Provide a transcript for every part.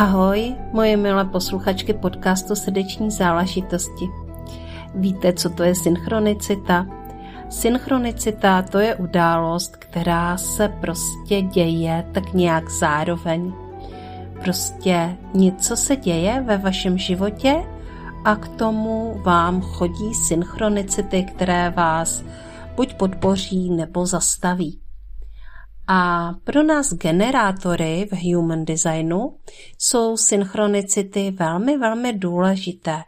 Ahoj, moje milé posluchačky podcastu Srdeční záležitosti. Víte, co to je synchronicita? Synchronicita to je událost, která se prostě děje tak nějak zároveň. Prostě něco se děje ve vašem životě a k tomu vám chodí synchronicity, které vás buď podpoří nebo zastaví. A pro nás generátory v human designu jsou synchronicity velmi, velmi důležité.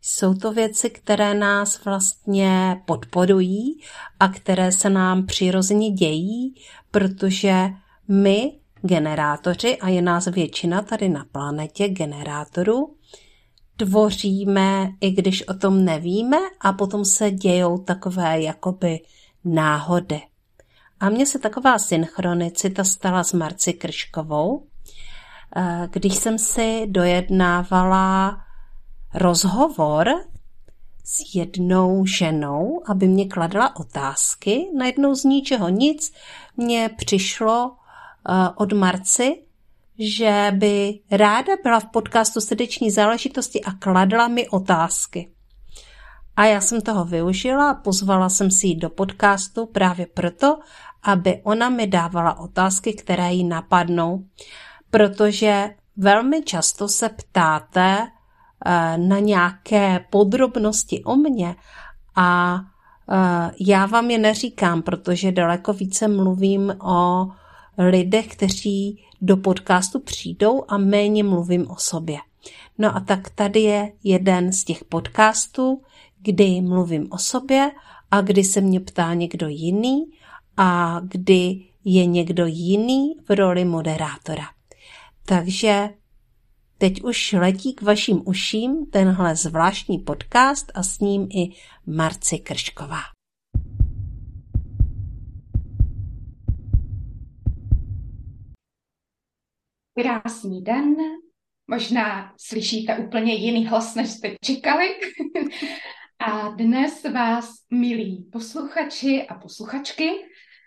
Jsou to věci, které nás vlastně podporují a které se nám přirozeně dějí, protože my, generátoři, a je nás většina tady na planetě generátorů, tvoříme, i když o tom nevíme, a potom se dějou takové jakoby náhody. A mně se taková synchronicita stala s Marci Krškovou, když jsem si dojednávala rozhovor s jednou ženou, aby mě kladla otázky. Najednou z ničeho nic mě přišlo od Marci, že by ráda byla v podcastu Srdeční záležitosti a kladla mi otázky. A já jsem toho využila a pozvala jsem si ji do podcastu právě proto, aby ona mi dávala otázky, které jí napadnou. Protože velmi často se ptáte na nějaké podrobnosti o mně a já vám je neříkám, protože daleko více mluvím o lidech, kteří do podcastu přijdou, a méně mluvím o sobě. No a tak tady je jeden z těch podcastů, kdy mluvím o sobě a kdy se mě ptá někdo jiný a kdy je někdo jiný v roli moderátora. Takže teď už letí k vašim uším tenhle zvláštní podcast a s ním i Marci Kršková. Krásný den. Možná slyšíte úplně jiný hlas, než jste čekali. A dnes vás, milí posluchači a posluchačky,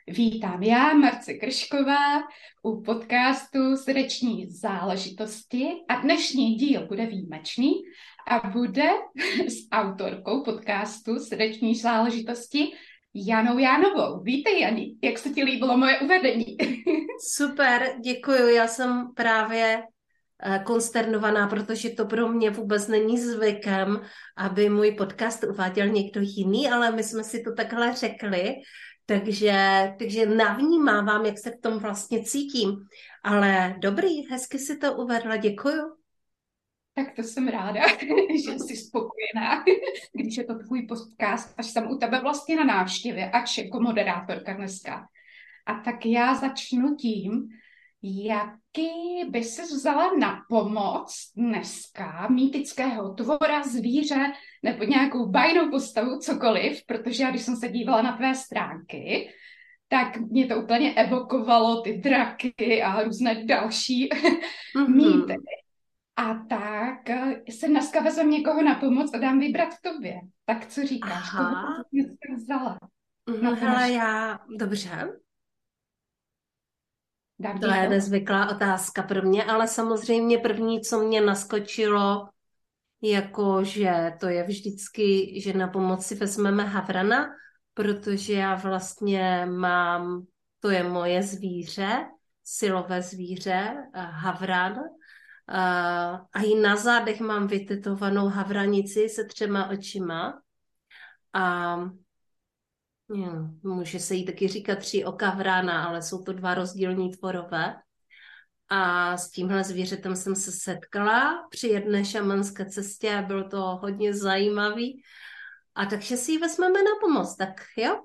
vítám já, Marci Kršková, u podcastu Srdeční záležitosti. A dnešní díl bude výjimečný a bude s autorkou podcastu Srdeční záležitosti Janou Jánovou. Vítej, Jani, jak se ti líbilo moje uvedení? Super, děkuju. Já jsem právě konsternovaná, protože to pro mě vůbec není zvykem, aby můj podcast uváděl někdo jiný, ale my jsme si to takhle řekli, takže navnímávám, jak se v tom vlastně cítím. Ale dobrý, hezky si to uvedla, děkuju. Tak to jsem ráda, že jsi spokojená, když je to tvůj podcast, až jsem u tebe vlastně na návštěvě, ač jako moderátorka dneska. A tak já začnu tím, jaký by se vzala na pomoc dneska mýtického tvora, zvíře nebo nějakou bajnou postavu, cokoliv, protože já, když jsem se dívala na tvé stránky, tak mě to úplně evokovalo ty draky a různé další mýty. A tak se dneska vezmem někoho na pomoc a dám vybrat tobě. Tak co říkáš? Aha. To by se vzala. No, hele, já... Dobře. To je nezvyklá otázka pro mě, ale samozřejmě první, co mě naskočilo, jako že to je vždycky, že na pomoc si vezmeme havrana, protože já vlastně mám, to je moje zvíře, silové zvíře, havran, a i na zádech mám vytetovanou havranici se 3 očima a... Může se jí taky říkat 3 oka vrána, ale jsou to 2 rozdílní tvorové. A s tímhle zvířetem jsem se setkala při jedné šamanské cestě a bylo to hodně zajímavý. A takže si ji vezmeme na pomoc, tak jo?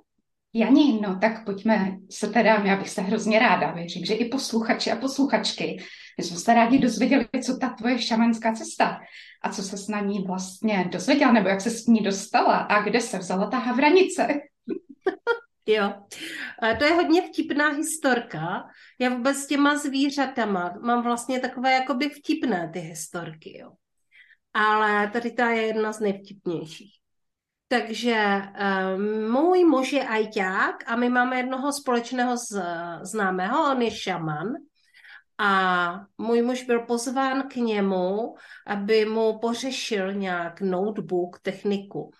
Jani, no tak pojďme se teda, já bych se hrozně ráda, věřím, že i posluchači a posluchačky, my jsme se rádi dozvěděli, co ta tvoje šamanská cesta a co se na ní vlastně dozvěděla, nebo jak se s ní dostala a kde se vzala ta havranice. Jo, to je hodně vtipná historka. Já vůbec s těma zvířatama mám vlastně takové jakoby vtipné ty historky, jo. Ale tady ta je jedna z nejvtipnějších. Takže můj muž je ajťák a my máme jednoho společného známého, on je šaman A můj muž byl pozván k němu, aby mu pořešil nějak notebook, techniku.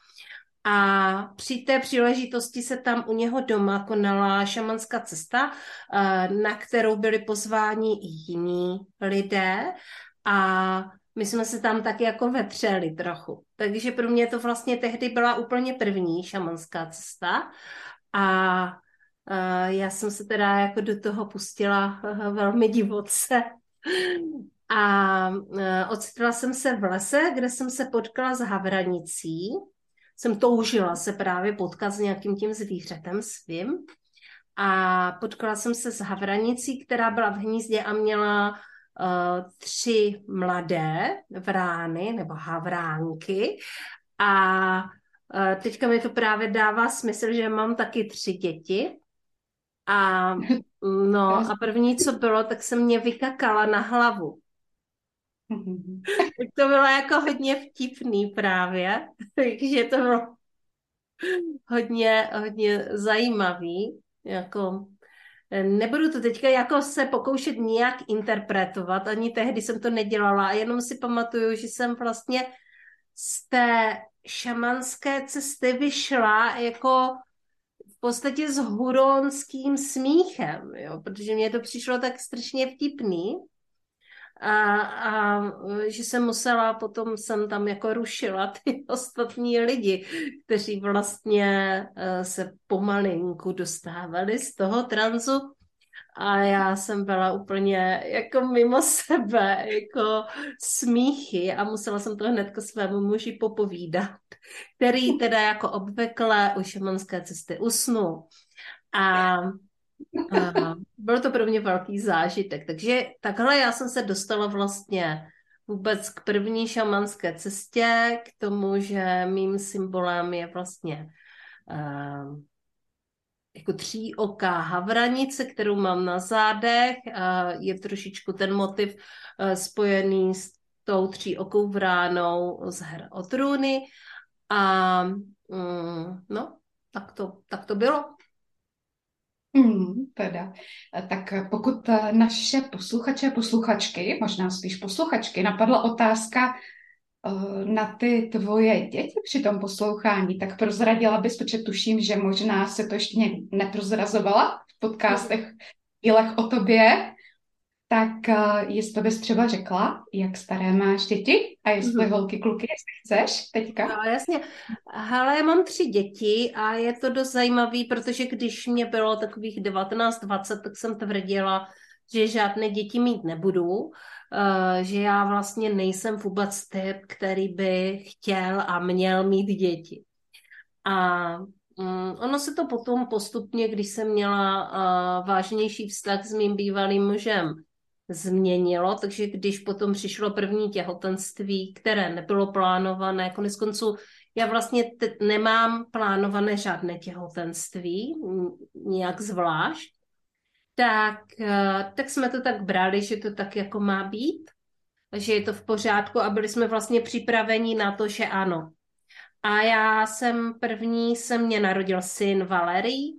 A při té příležitosti se tam u něho doma konala šamanská cesta, na kterou byli pozváni i jiní lidé a my jsme se tam tak jako vetřeli trochu. Takže pro mě to vlastně tehdy byla úplně první šamanská cesta a já jsem se teda jako do toho pustila velmi divoce. A ocitla jsem se v lese, kde jsem se potkala s havranicí. Jsem toužila se právě potkat s nějakým tím zvířetem svým. A potkala jsem se s havranicí, která byla v hnízdě a měla 3 mladé vrány nebo havránky. A teďka mi to právě dává smysl, že mám taky 3 děti. A, no, a první, co bylo, tak se mě vykakala na hlavu. To bylo jako hodně vtipný právě, takže to bylo hodně, hodně zajímavý. Jako, nebudu to teďka jako se pokoušet nějak interpretovat, ani tehdy jsem to nedělala, jenom si pamatuju, že jsem vlastně z té šamanské cesty vyšla jako v podstatě s huronským smíchem, jo, protože mně to přišlo tak strašně vtipný. A že jsem musela, potom jsem tam jako rušila ty ostatní lidi, kteří vlastně se pomalinku dostávali z toho transu a já jsem byla úplně jako mimo sebe, jako smíchy a musela jsem to hnedko svému muži popovídat, který teda jako obvykle u šamanské cesty usnul a bylo to pro mě velký zážitek, takže takhle já jsem se dostala vlastně vůbec k první šamanské cestě, k tomu, že mým symbolem je vlastně jako 3oká havranice, kterou mám na zádech, je trošičku ten motiv spojený s tou 3okou vránou z Her o trůny a no, tak to bylo. Teda. Tak pokud naše posluchače, posluchačky, možná spíš posluchačky, napadla otázka na ty tvoje děti při tom poslouchání, tak prozradila bys, protože tuším, že možná se to ještě neprozrazovala v podcastech dílech o tobě, tak jestli bys třeba řekla, jak staré máš děti a jestli holky, kluky, jestli chceš teďka. No jasně, hele, já mám 3 děti a je to dost zajímavý, protože když mě bylo takových 19-20, tak jsem tvrdila, že žádné děti mít nebudu, že já vlastně nejsem vůbec typ, který by chtěl a měl mít děti. A ono se to potom postupně, když jsem měla vážnější vztah s mým bývalým mužem, změnilo, takže když potom přišlo první těhotenství, které nebylo plánované, koneckonců já vlastně nemám plánované žádné těhotenství, nějak zvlášť, tak jsme to tak brali, že to tak jako má být, že je to v pořádku a byli jsme vlastně připraveni na to, že ano. A já jsem první, se mě narodil syn Valerij,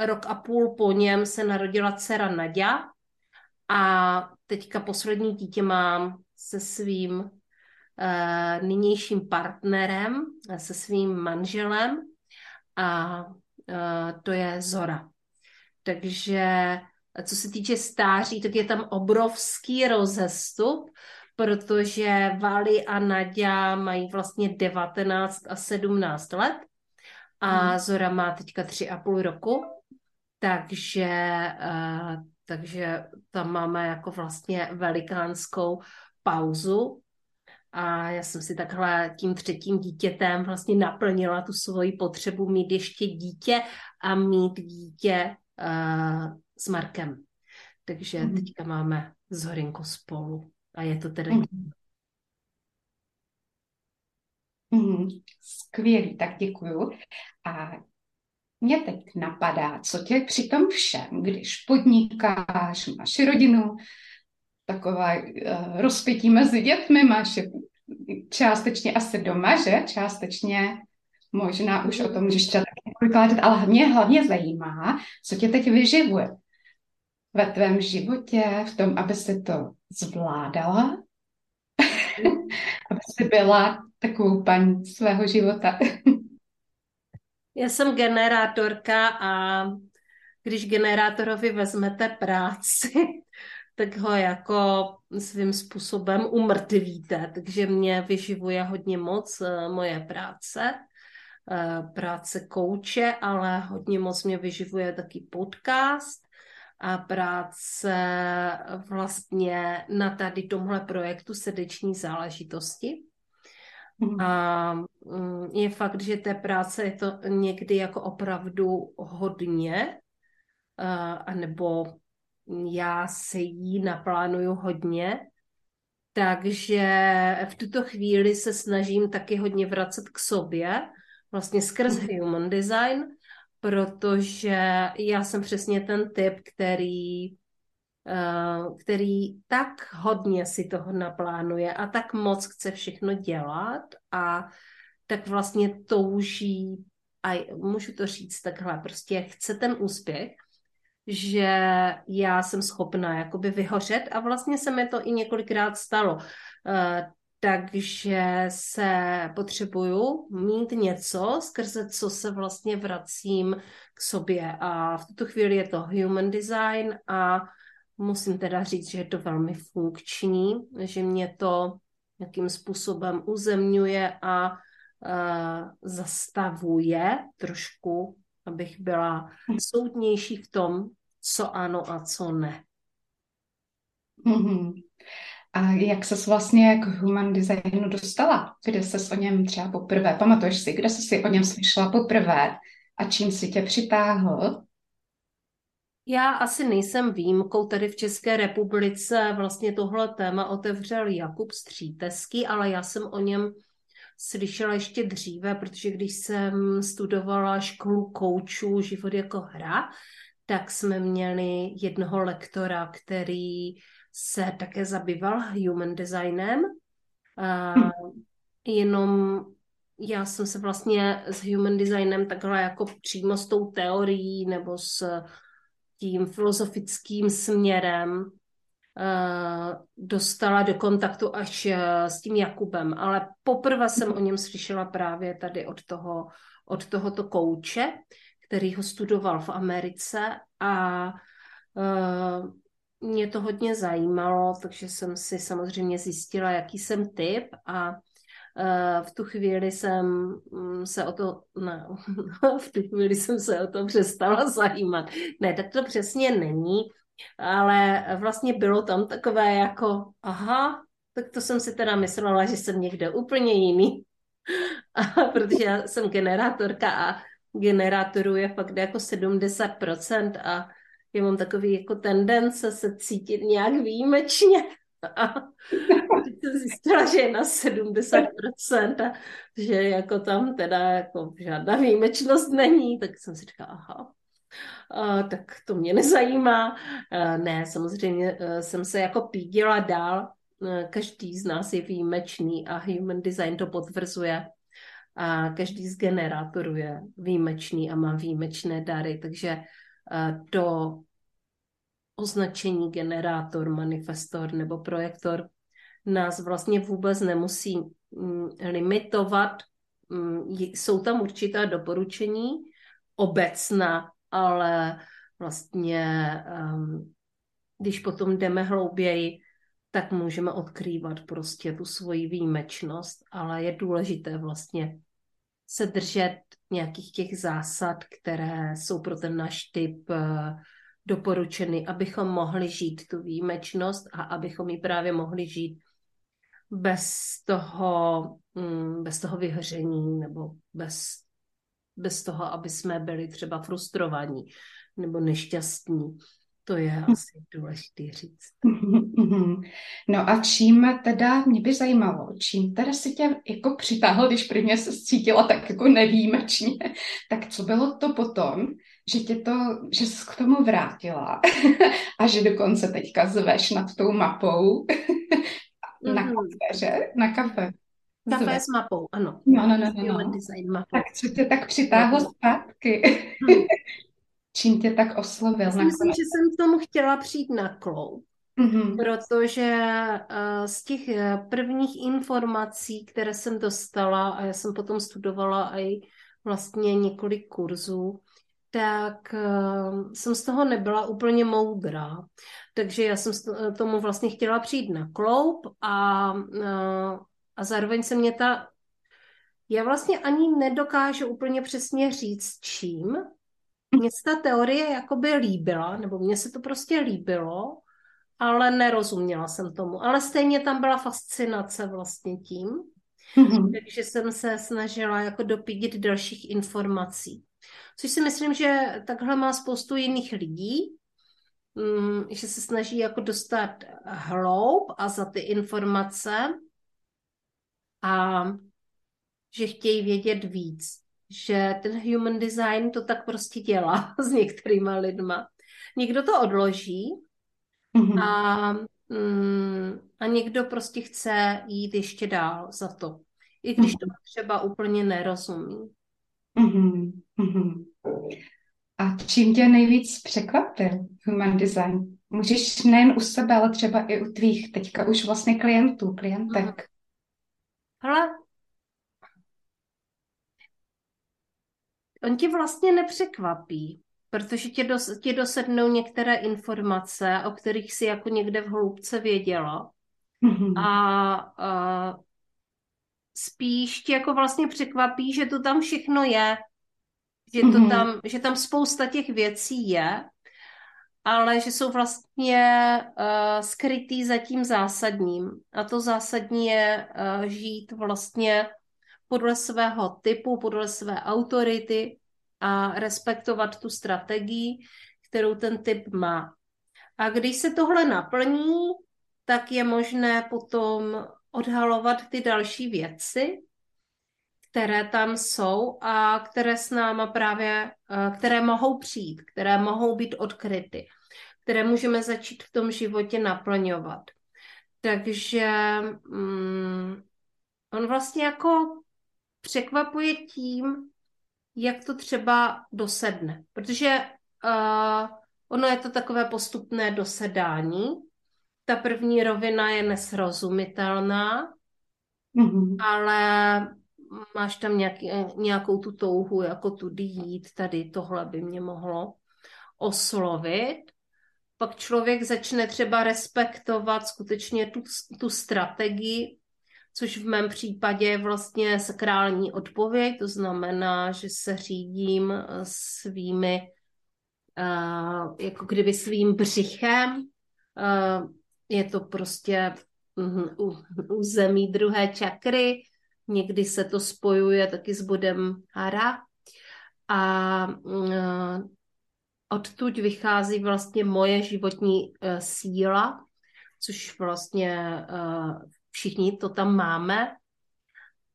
rok a půl po něm se narodila dcera Naďa, a teďka poslední dítě mám se svým nynějším partnerem, se svým manželem a to je Zora. Takže co se týče stáří, tak je tam obrovský rozestup, protože Vali a Naďa mají vlastně 19 a 17 let a Zora má teďka 3,5 roku, takže tam máme jako vlastně velikánskou pauzu a já jsem si takhle tím 3. dítětem vlastně naplnila tu svoji potřebu mít ještě dítě a mít dítě s Markem. Takže teďka máme s Horinkou spolu a je to teda skvělý, tak děkuju. A mě teď napadá, co tě při tom všem, když podnikáš, máš rodinu, taková rozpětí mezi dětmi, máš částečně asi doma, že? Částečně možná už o tom můžeš třeba taky vykládat, ale mě hlavně zajímá, co tě teď vyživuje. ve tvém životě, v tom, aby si to zvládala, aby si byla takovou paní svého života. Já jsem generátorka a když generátorovi vezmete práci, tak ho jako svým způsobem umrtvíte, takže mě vyživuje hodně moc moje práce kouče, ale hodně moc mě vyživuje taky podcast a práce vlastně na tady tomhle projektu Srdeční záležitosti. A je fakt, že té práce je to někdy jako opravdu hodně, anebo já si jí naplánuju hodně, takže v tuto chvíli se snažím taky hodně vracet k sobě, vlastně skrz human design, protože já jsem přesně ten typ, který tak hodně si toho naplánuje a tak moc chce všechno dělat a tak vlastně touží, a můžu to říct takhle, prostě chce ten úspěch, že já jsem schopná jakoby vyhořet a vlastně se mi to i několikrát stalo. Takže se potřebuju mít něco, skrze co se vlastně vracím k sobě. A v tuto chvíli je to human design a musím teda říct, že je to velmi funkční, že mě to nějakým způsobem uzemňuje a zastavuje trošku, abych byla soudnější v tom, co ano a co ne. Mm-hmm. A jak ses vlastně k human designu dostala? Kde ses o něm třeba poprvé? Pamatuješ si, kde ses si o něm slyšela poprvé a čím si tě přitáhl? Já asi nejsem výjimkou, tady v České republice vlastně tohle téma otevřel Jakub Stříteský, ale já jsem o něm slyšela ještě dříve, protože když jsem studovala školu koučů Život jako hra, tak jsme měli jednoho lektora, který se také zabýval human designem. Jenom já jsem se vlastně s human designem takhle jako přímo s tou teorií nebo s tím filozofickým směrem dostala do kontaktu až s tím Jakubem, ale poprvé jsem o něm slyšela právě tady od tohoto kouče, který ho studoval v Americe a mě to hodně zajímalo, takže jsem si samozřejmě zjistila, jaký jsem typ a v tu chvíli jsem se o to, ne, v tu chvíli jsem se o to přestala zajímat. Ne, tak to přesně není, ale vlastně bylo tam takové jako, aha, tak to jsem si teda myslela, že jsem někde úplně jiný, protože já jsem generátorka a generátorů je fakt jako 70% a já mám takový jako tendence se cítit nějak výjimečně. A jsem zjistila, že je na 70% a že jako tam teda jako žádná výjimečnost není, tak jsem si říkala, aha, tak to mě nezajímá. Ne, samozřejmě jsem se jako pídila dál, každý z nás je výjimečný a human design to potvrzuje a každý z generátorů je výjimečný a má výjimečné dary, takže to označení generátor, manifestor nebo projektor nás vlastně vůbec nemusí limitovat. Jsou tam určitá doporučení obecná, ale vlastně když potom jdeme hlouběji, tak můžeme odkrývat prostě tu svoji výjimečnost, ale je důležité vlastně se držet nějakých těch zásad, které jsou pro ten náš typ doporučeny, abychom mohli žít tu výjimečnost a abychom ji právě mohli žít bez toho vyhoření nebo bez toho, aby jsme byli třeba frustrovaní nebo nešťastní. To je asi důležitý říct. No a čím teda, mě by zajímalo, čím teda si tě jako přitáhl, když prvně se cítila tak jako nevýjimečně, tak co bylo to potom, že jsi k tomu vrátila a že dokonce teďka zveš nad tou mapou na kafe. Kafe zveš. S mapou, ano. No. Human design mapou. Tak co tě tak přitáhlo zpátky? Čím tě tak oslovil? Myslím, že jsem k tomu chtěla přijít na kloub. Mm-hmm. Protože z těch prvních informací, které jsem dostala, a já jsem potom studovala i vlastně několik kurzů, tak jsem z toho nebyla úplně moudrá. Takže já jsem tomu vlastně chtěla přijít na kloub a zároveň se mě ta... Já vlastně ani nedokážu úplně přesně říct, čím. Mně se ta teorie jakoby líbila, nebo mně se to prostě líbilo, ale nerozuměla jsem tomu. Ale stejně tam byla fascinace vlastně tím, takže jsem se snažila jako dopídit dalších informací. Což si myslím, že takhle má spoustu jiných lidí, že se snaží jako dostat hloub a za ty informace a že chtějí vědět víc. Že ten human design to tak prostě dělá s některýma lidma. Někdo to odloží a někdo prostě chce jít ještě dál za to. I když to třeba úplně nerozumí. A čím tě nejvíc překvapil human design? Můžeš nejen u sebe, ale třeba i u tvých teďka už vlastně klientek. Ale on tě vlastně nepřekvapí, protože tě dosednou některé informace, o kterých jsi jako někde v hloubce věděla. A spíš tě jako vlastně překvapí, že to tam všechno je. Že tam spousta těch věcí je, ale že jsou vlastně skrytý za tím zásadním. A to zásadní je žít vlastně podle svého typu, podle své autority a respektovat tu strategii, kterou ten typ má. A když se tohle naplní, tak je možné potom odhalovat ty další věci, které tam jsou a které s náma právě, které mohou přijít, které mohou být odkryty, které můžeme začít v tom životě naplňovat. Takže on vlastně jako překvapuje tím, jak to třeba dosedne. Protože ono je to takové postupné dosedání. Ta první rovina je nesrozumitelná, ale máš tam nějakou tu touhu, jako tudy jít, tady tohle by mě mohlo oslovit. Pak člověk začne třeba respektovat skutečně tu strategii, což v mém případě je vlastně sakrální odpověď, to znamená, že se řídím svými, jako kdyby svým břichem, je to prostě u zemí druhé čakry, někdy se to spojuje taky s bodem hara a odtud vychází vlastně moje životní síla, což vlastně všichni to tam máme,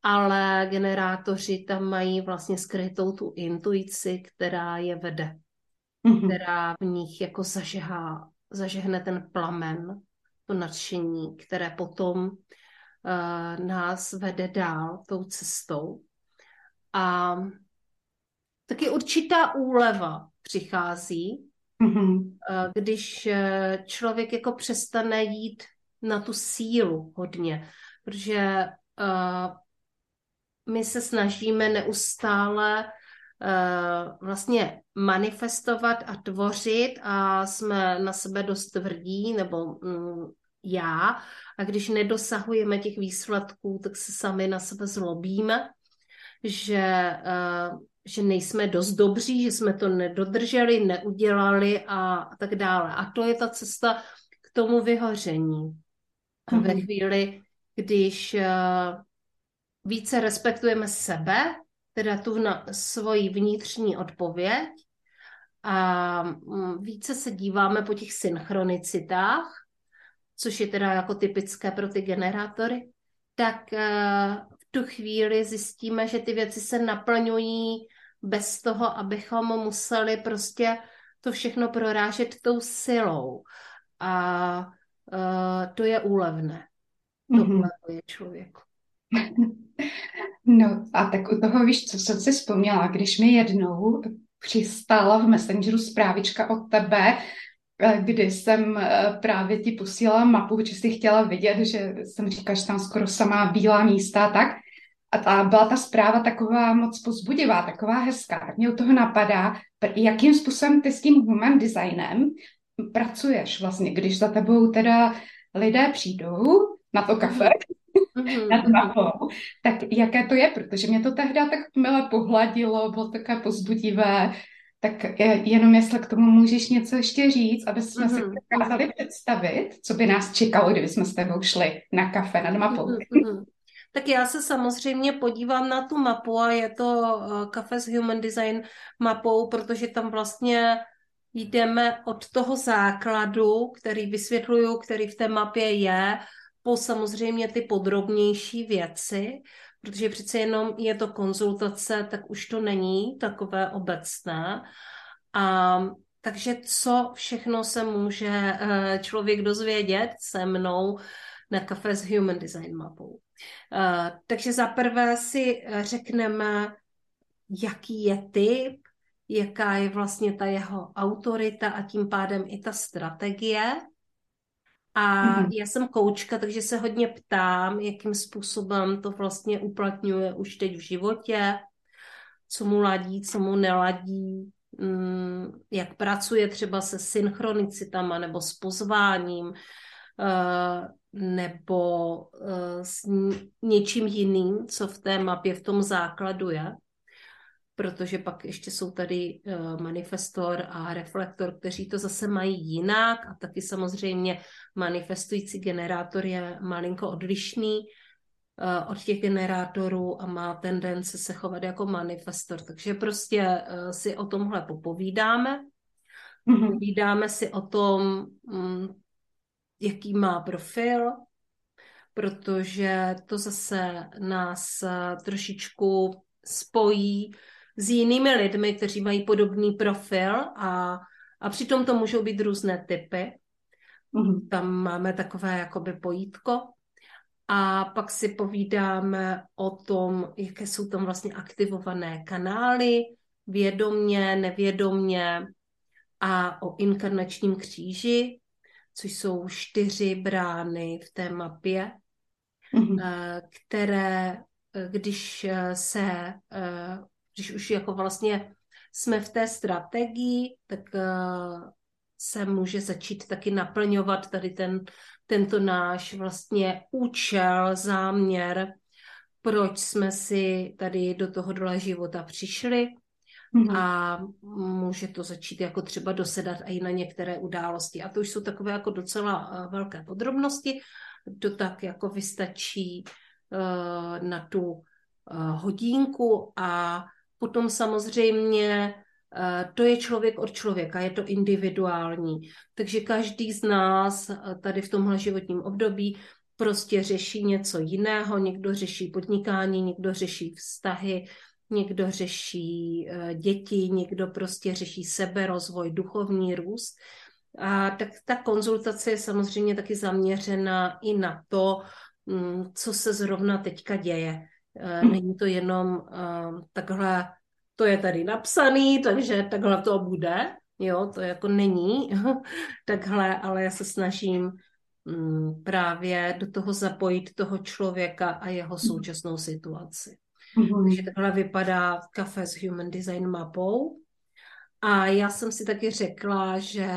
ale generátoři tam mají vlastně skrytou tu intuici, která je vede, která v nich jako zažehne ten plamen, to nadšení, které potom nás vede dál tou cestou. A taky určitá úleva přichází, když člověk jako přestane jít na tu sílu hodně, protože my se snažíme neustále vlastně manifestovat a tvořit a jsme na sebe dost tvrdí, nebo já, a když nedosahujeme těch výsledků, tak se sami na sebe zlobíme, že nejsme dost dobří, že jsme to nedodrželi, neudělali a tak dále. A to je ta cesta k tomu vyhoření. Ve chvíli, když více respektujeme sebe, teda tu svoji vnitřní odpověď, a více se díváme po těch synchronicitách, což je teda jako typické pro ty generátory, tak v tu chvíli zjistíme, že ty věci se naplňují bez toho, abychom museli prostě to všechno prorážet tou silou. A to je úlevné. To úlevuje člověku. No a tak u toho, víš, co jsem si vzpomněla, když mi jednou přistála v Messengeru zprávička od tebe, kdy jsem právě ti posílala mapu, že jsi chtěla vidět, že jsem říkala, že tam skoro samá bílá místa a tak. A byla ta zpráva taková moc povzbudivá, taková hezká. Tak mě u toho napadá, jakým způsobem ty s tím human designem pracuješ vlastně, když za tebou teda lidé přijdou na to kafe, na to mapou, tak jaké to je, protože mě to tehdy tak milé pohladilo, bylo také povzbudivé, tak jenom jestli k tomu můžeš něco ještě říct, aby jsme si dokázali představit, co by nás čekalo, kdyby jsme s tebou šli na kafe nad mapou. Tak já se samozřejmě podívám na tu mapu a je to kafe s Human Design mapou, protože tam vlastně jdeme od toho základu, který vysvětluju, který v té mapě je, po samozřejmě ty podrobnější věci, protože přece jenom je to konzultace, tak už to není takové obecné. A takže co všechno se může člověk dozvědět se mnou na kafe s Human Design mapou. Takže zaprvé si řekneme, jaký je typ, jaká je vlastně ta jeho autorita a tím pádem i ta strategie. A já jsem koučka, takže se hodně ptám, jakým způsobem to vlastně uplatňuje už teď v životě, co mu ladí, co mu neladí, jak pracuje třeba se synchronicitama nebo s pozváním, nebo s něčím jiným, co v té mapě v tom základu je, protože pak ještě jsou tady manifestor a reflektor, kteří to zase mají jinak a taky samozřejmě manifestující generátor je malinko odlišný od těch generátorů a má tendenci se chovat jako manifestor, takže prostě si o tomhle popovídáme. Povídáme si o tom, jaký má profil, protože to zase nás trošičku spojí s jinými lidmi, kteří mají podobný profil a přitom to můžou být různé typy. Tam máme takové jakoby pojítko. A pak si povídáme o tom, jaké jsou tam vlastně aktivované kanály, vědomně, nevědomně a o inkarnačním kříži, což jsou 4 brány v té mapě, které, když už jako vlastně jsme v té strategii, tak se může začít taky naplňovat tady tento náš vlastně účel, záměr, proč jsme si tady do tohohle života přišli. A může to začít jako třeba dosedat a i na některé události. A to už jsou takové jako docela velké podrobnosti. To tak jako vystačí na tu hodinku a potom samozřejmě to je člověk od člověka, je to individuální. Takže každý z nás tady v tomhle životním období prostě řeší něco jiného. Někdo řeší podnikání, někdo řeší vztahy, někdo řeší děti, někdo prostě řeší seberozvoj, duchovní růst. A tak ta konzultace je samozřejmě taky zaměřena i na to, co se zrovna teďka děje. Není to jenom takhle, to je tady napsaný, takže takhle to bude. Jo, to jako není takhle, ale já se snažím právě do toho zapojit toho člověka a jeho současnou situaci. Takže takhle vypadá kafe s Human Design mapou. A já jsem si taky řekla, že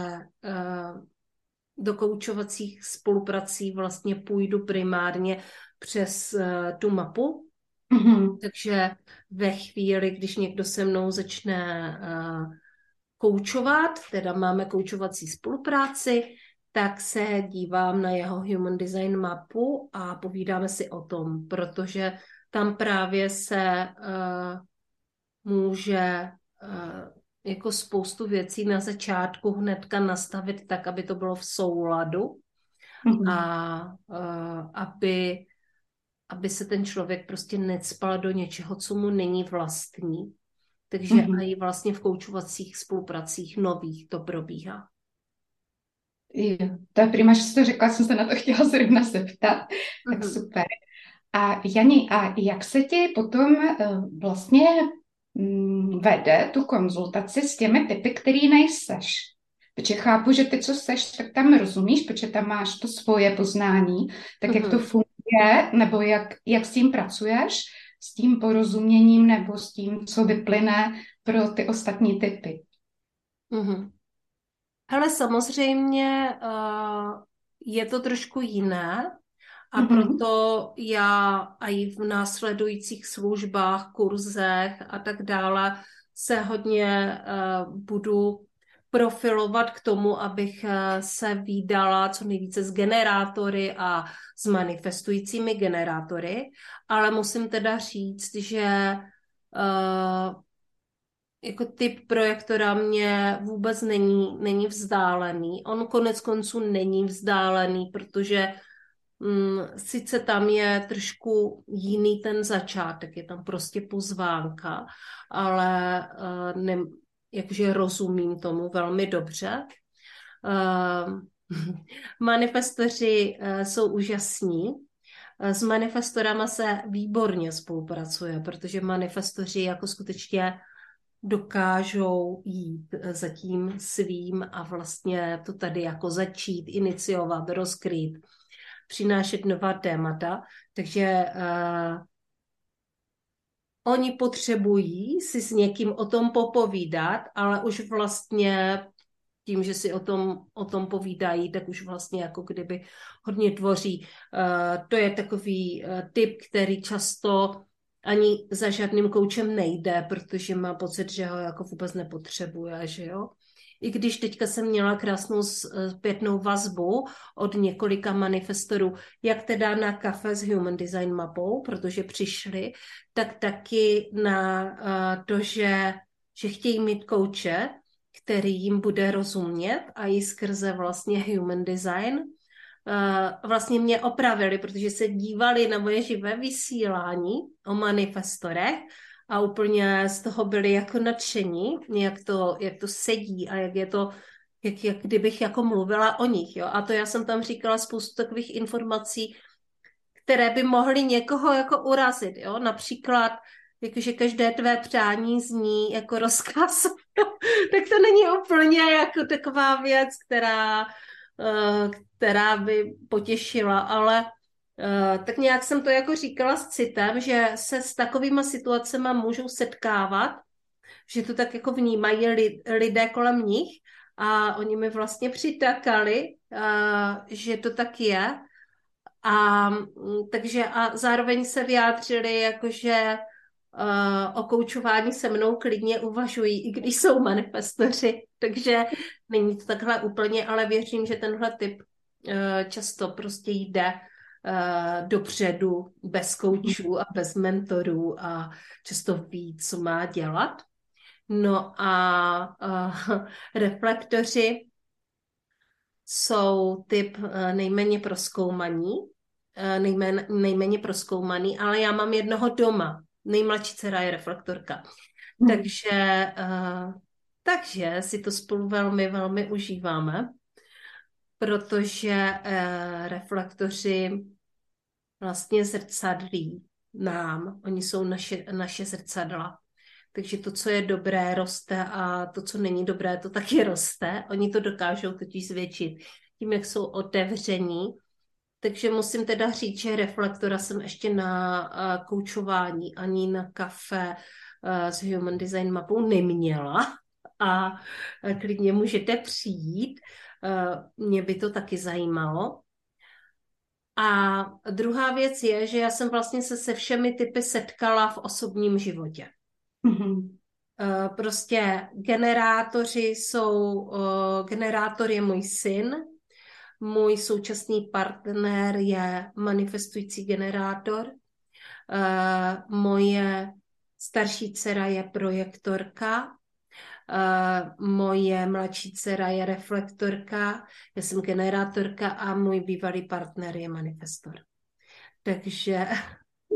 do koučovacích spoluprací vlastně půjdu primárně přes tu mapu. Takže ve chvíli, když někdo se mnou začne koučovat, teda máme koučovací spolupráci, tak se dívám na jeho Human Design mapu a povídáme si o tom, protože tam právě se může jako spoustu věcí na začátku hnedka nastavit tak, aby to bylo v souladu a aby se ten člověk prostě necpal do něčeho, co mu není vlastní. Takže i vlastně v koučovacích spolupracích nových to probíhá. Jo, to je prima, že jsi to řekla, jsem se na to chtěla zrovna zeptat. Tak super. A Jani, a jak se ti potom vlastně vede tu konzultaci s těmi typy, který nejseš. Protože chápu, že ty, co seš, tak tam rozumíš, protože tam máš to svoje poznání, tak jak to funguje, nebo jak s tím pracuješ, s tím porozuměním nebo s tím, co vyplyne pro ty ostatní typy. Hele, samozřejmě je to trošku jiné a proto já a i v následujících službách, kurzech a tak dále se hodně budu profilovat k tomu, abych se vídala co nejvíce s generátory a s manifestujícími generátory, ale musím teda říct, že jako typ projektora mě vůbec není vzdálený. On konec konců není vzdálený, protože sice tam je trošku jiný ten začátek, je tam prostě pozvánka, ale jakože rozumím tomu velmi dobře. Manifestoři jsou úžasní. S manifestorama se výborně spolupracuje, protože manifestoři jako skutečně dokážou jít za tím svým a vlastně to tady jako začít, iniciovat, rozkrýt, přinášet nová témata. Takže oni potřebují si s někým o tom popovídat, ale už vlastně tím, že si o tom povídají, tak už vlastně jako kdyby hodně tvoří. To je takový typ, který často ani za žádným koučem nejde, protože má pocit, že ho jako vůbec nepotřebuje, že jo. I když teďka jsem měla krásnou zpětnou vazbu od několika manifestorů, jak teda na kafe s Human Design mapou, protože přišli, tak taky na to, že chtějí mít kouče, který jim bude rozumět a i skrze vlastně Human Design. Vlastně mě opravili, protože se dívali na moje živé vysílání o manifestorech a úplně z toho byli jako nadšení, jak to sedí a jak je to, jak kdybych jako mluvila o nich. Jo? A to já jsem tam říkala spoustu takových informací, které by mohly někoho jako urazit. Jo? Například, jakože každé tvé přání zní jako rozkaz. Tak to není úplně jako taková věc, která by potěšila, ale tak nějak jsem to jako říkala s citem, že se s takovýma situacema můžou setkávat, že to tak jako vnímají lidé kolem nich a oni mi vlastně přitakali, že to tak je a zároveň se vyjádřili jakože o koučování se mnou klidně uvažují, i když jsou manifestoři, takže není to takhle úplně, ale věřím, že tenhle typ často prostě jde dopředu bez koučů a bez mentorů a často ví, co má dělat. No a reflektoři jsou typ nejméně prozkoumaný, ale já mám jednoho doma. Nejmladší dcera je reflektorka. Takže si to spolu velmi, velmi užíváme, protože reflektoři vlastně zrcadlí nám. Oni jsou naše zrcadla. Takže to, co je dobré, roste a to, co není dobré, to taky roste. Oni to dokážou totiž zvětšit tím, jak jsou otevření. Takže musím teda říct, že reflektora jsem ještě na koučování ani na kafe s Human Design mapou neměla a klidně můžete přijít, mě by to taky zajímalo. A druhá věc je, že já jsem vlastně se všemi typy setkala v osobním životě. Mm-hmm. Prostě generátor je můj syn, můj současný partner je manifestující generátor. Moje starší dcera je projektorka. Moje mladší dcera je reflektorka. Já jsem generátorka a můj bývalý partner je manifestor. Takže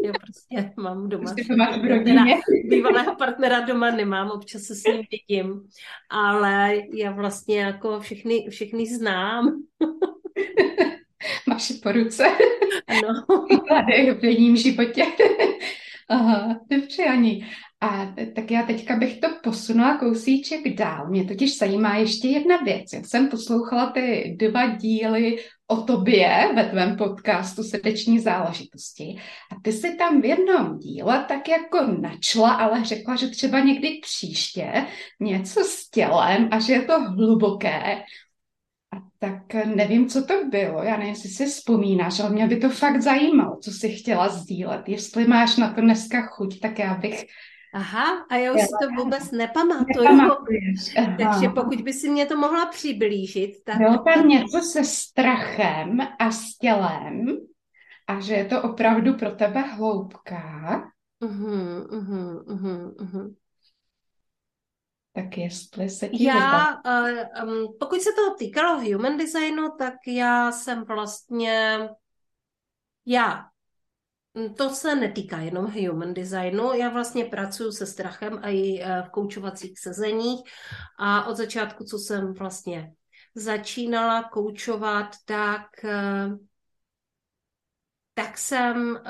já prostě mám doma bývalého partnera doma nemám, občas se s ním vidím. Ale já vlastně jako všechny znám. Máš po ruce. Ano. V denním životě. Aha, dobře, Ani. A tak já teďka bych to posunula kousíček dál. Mě totiž zajímá ještě jedna věc. Já jsem poslouchala ty dva díly o tobě ve tvém podcastu Srdeční záležitosti. A ty jsi tam v jednom díle tak jako načla, ale řekla, že třeba někdy příště něco s tělem a že je to hluboké. A tak nevím, co to bylo. Já nevím, jestli si vzpomínáš, ale mě by to fakt zajímalo, co jsi chtěla sdílet. Jestli máš na to dneska chuť, tak já bych... Aha, a já už si to vůbec nepamatuju. Takže pokud by si mě to mohla přiblížit. Tak... Bylo tam něco se strachem a s tělem a že je to opravdu pro tebe hloubka. Tak jestli se ti pokud se toho týkalo human designu, tak já jsem vlastně... To se netýká jenom human designu, já vlastně pracuji se strachem a i v koučovacích sezeních a od začátku, co jsem vlastně začínala koučovat, tak jsem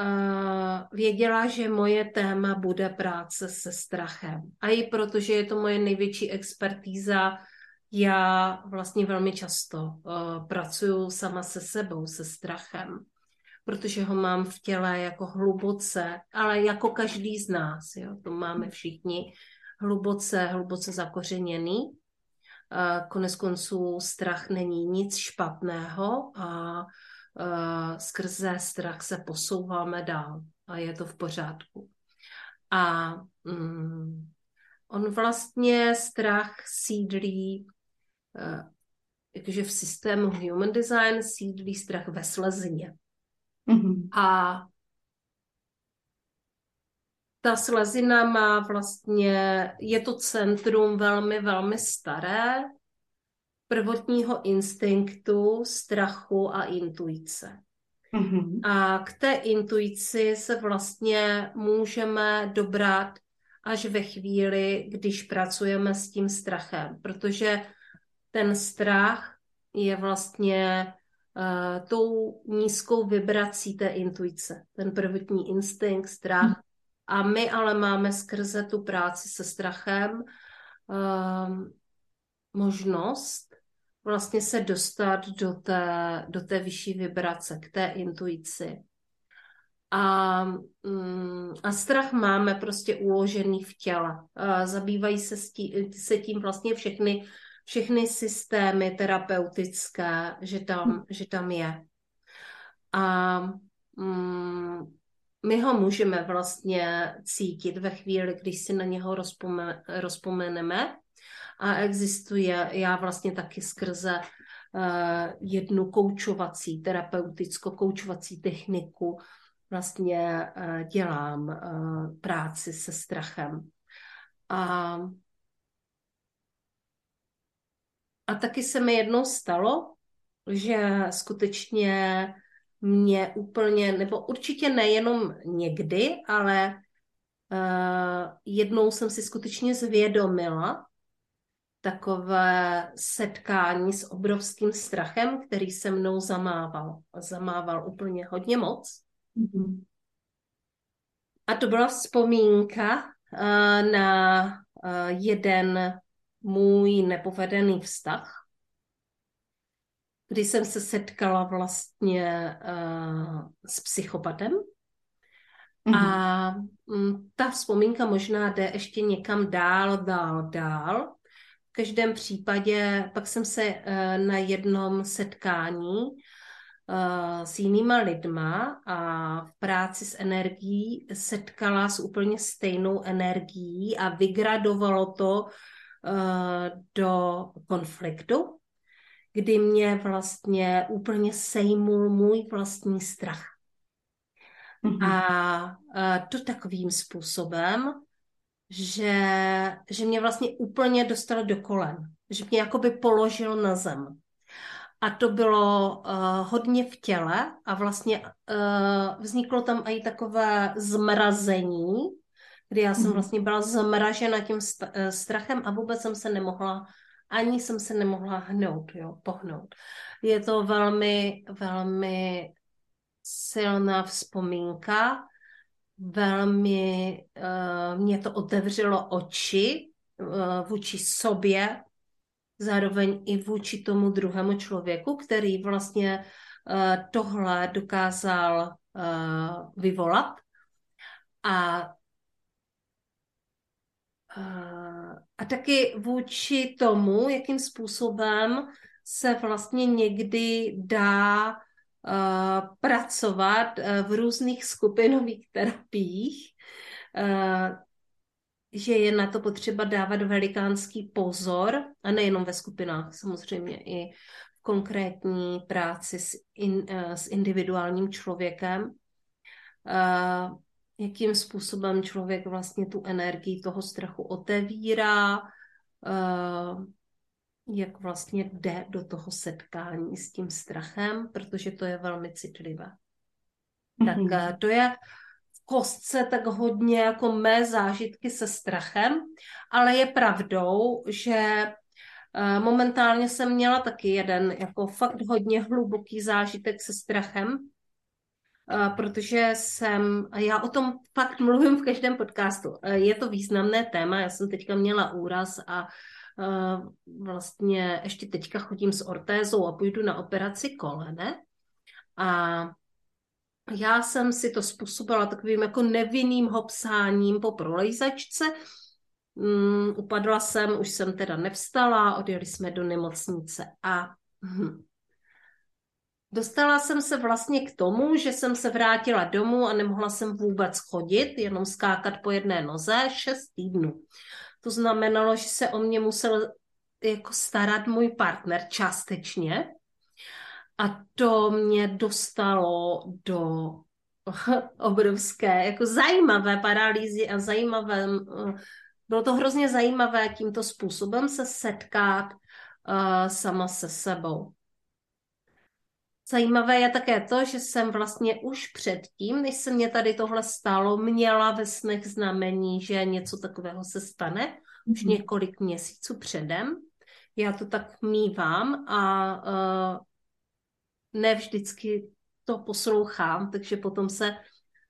věděla, že moje téma bude práce se strachem. A i protože je to moje největší expertíza, já vlastně velmi často pracuji sama se sebou, se strachem. Protože ho mám v těle jako hluboce, ale jako každý z nás, jo, to máme všichni hluboce zakořeněný. Koneckonců strach není nic špatného a skrze strach se posouváme dál a je to v pořádku. A on vlastně strach sídlí, jakože v systému human design sídlí strach ve slezině. A ta slezina má vlastně, je to centrum velmi, velmi staré, prvotního instinktu, strachu a intuice. A k té intuici se vlastně můžeme dobrat až ve chvíli, když pracujeme s tím strachem, protože ten strach je vlastně... tou nízkou vibrací té intuice, ten prvotní instinkt, strach. A my ale máme skrze tu práci se strachem možnost vlastně se dostat do té vyšší vibrace, k té intuici. A strach máme prostě uložený v těle. Zabývají se tím vlastně všechny systémy terapeutické, že tam je. A my ho můžeme vlastně cítit ve chvíli, když si na něho rozpomeneme. A existuje, já vlastně taky skrze jednu koučovací, terapeuticko-koučovací techniku vlastně dělám práci se strachem. A taky se mi jednou stalo, že skutečně mě úplně, nebo určitě nejenom někdy, ale jednou jsem si skutečně zvědomila takové setkání s obrovským strachem, který se mnou zamával. Zamával úplně hodně moc. A to byla vzpomínka na jeden můj nepovedený vztah, kdy jsem se setkala vlastně s psychopatem. A ta vzpomínka možná jde ještě někam dál. V každém případě pak jsem se na jednom setkání s jinýma lidma a v práci s energií setkala s úplně stejnou energií a vygradovalo to do konfliktu, kdy mě vlastně úplně sejmul můj vlastní strach. A to takovým způsobem, že mě vlastně úplně dostalo do kolen, že mě jakoby položil na zem. A to bylo hodně v těle a vlastně vzniklo tam i takové zmrazení, kdy já jsem vlastně byla zmražena tím strachem a vůbec jsem se nemohla, ani jsem se nemohla pohnout. Je to velmi, velmi silná vzpomínka velmi mě to otevřelo oči vůči sobě, zároveň i vůči tomu druhému člověku, který vlastně tohle dokázal vyvolat. A taky vůči tomu, jakým způsobem se vlastně někdy dá pracovat v různých skupinových terapiích, že je na to potřeba dávat velikánský pozor, a nejenom ve skupinách, samozřejmě i v konkrétní práci s individuálním člověkem, jakým způsobem člověk vlastně tu energii toho strachu otevírá, jak vlastně jde do toho setkání s tím strachem, protože to je velmi citlivé. Mm-hmm. Tak to je v kostce tak hodně jako mé zážitky se strachem, ale je pravdou, že momentálně jsem měla taky jeden jako fakt hodně hluboký zážitek se strachem, protože já o tom fakt mluvím v každém podcastu. Je to významné téma, já jsem teďka měla úraz a vlastně ještě teďka chodím s ortézou a půjdu na operaci kolene. A já jsem si to způsobila takovým jako nevinným hopsáním po prolejzačce. Upadla jsem, už jsem teda nevstala, odjeli jsme do nemocnice a dostala jsem se vlastně k tomu, že jsem se vrátila domů a nemohla jsem vůbec chodit, jenom skákat po jedné noze 6 týdnů. To znamenalo, že se o mě musel jako starat můj partner částečně a to mě dostalo do obrovské, jako zajímavé paralýzy a zajímavé, bylo to hrozně zajímavé tímto způsobem se setkat sama se sebou. Zajímavé je také to, že jsem vlastně už předtím, než se mě tady tohle stalo, měla ve snech znamení, že něco takového se stane už několik měsíců předem. Já to tak mívám a ne vždycky to poslouchám, takže potom se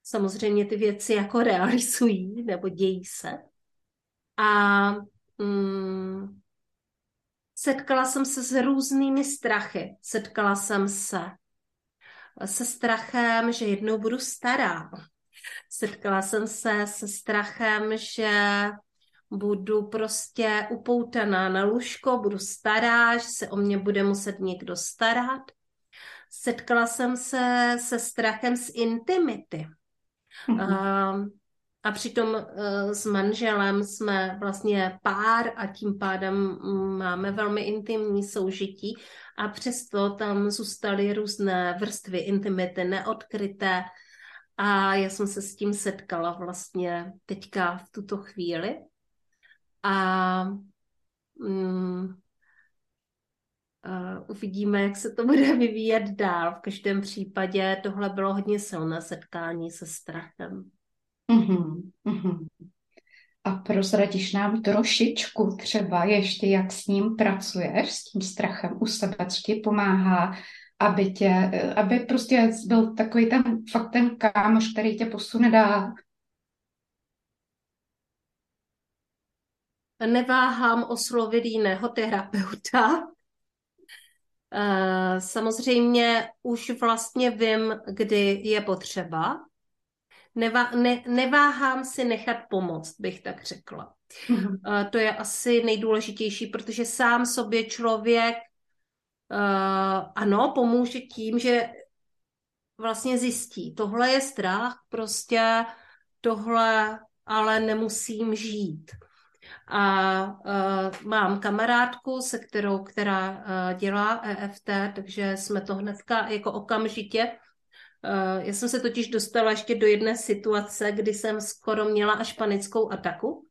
samozřejmě ty věci jako realizují nebo dějí se. A setkala jsem se s různými strachy. Setkala jsem se se strachem, že jednou budu stará. Setkala jsem se se strachem, že budu prostě upoutaná na lůžko, budu stará, že se o mě bude muset někdo starat. Setkala jsem se se strachem z intimity. A přitom s manželem jsme vlastně pár a tím pádem máme velmi intimní soužití a přesto tam zůstaly různé vrstvy intimity neodkryté a já jsem se s tím setkala vlastně teďka v tuto chvíli a uvidíme, jak se to bude vyvíjet dál. V každém případě tohle bylo hodně silné setkání se strachem. Uhum, uhum. A prozradíš nám trošičku třeba ještě, jak s ním pracuješ, s tím strachem u sebe, co ti pomáhá, aby prostě byl takový ten fakt ten kámoš, který tě posune dál. Neváhám oslovit jiného terapeuta. Samozřejmě už vlastně vím, kdy je potřeba. Neváhám si nechat pomoct, bych tak řekla. To je asi nejdůležitější, protože sám sobě člověk ano, pomůže tím, že vlastně zjistí, tohle je strach, prostě tohle ale nemusím žít. A mám kamarádku, která dělá EFT, takže jsme to hnedka jako okamžitě. Já jsem se totiž dostala ještě do jedné situace, kdy jsem skoro měla až panickou ataku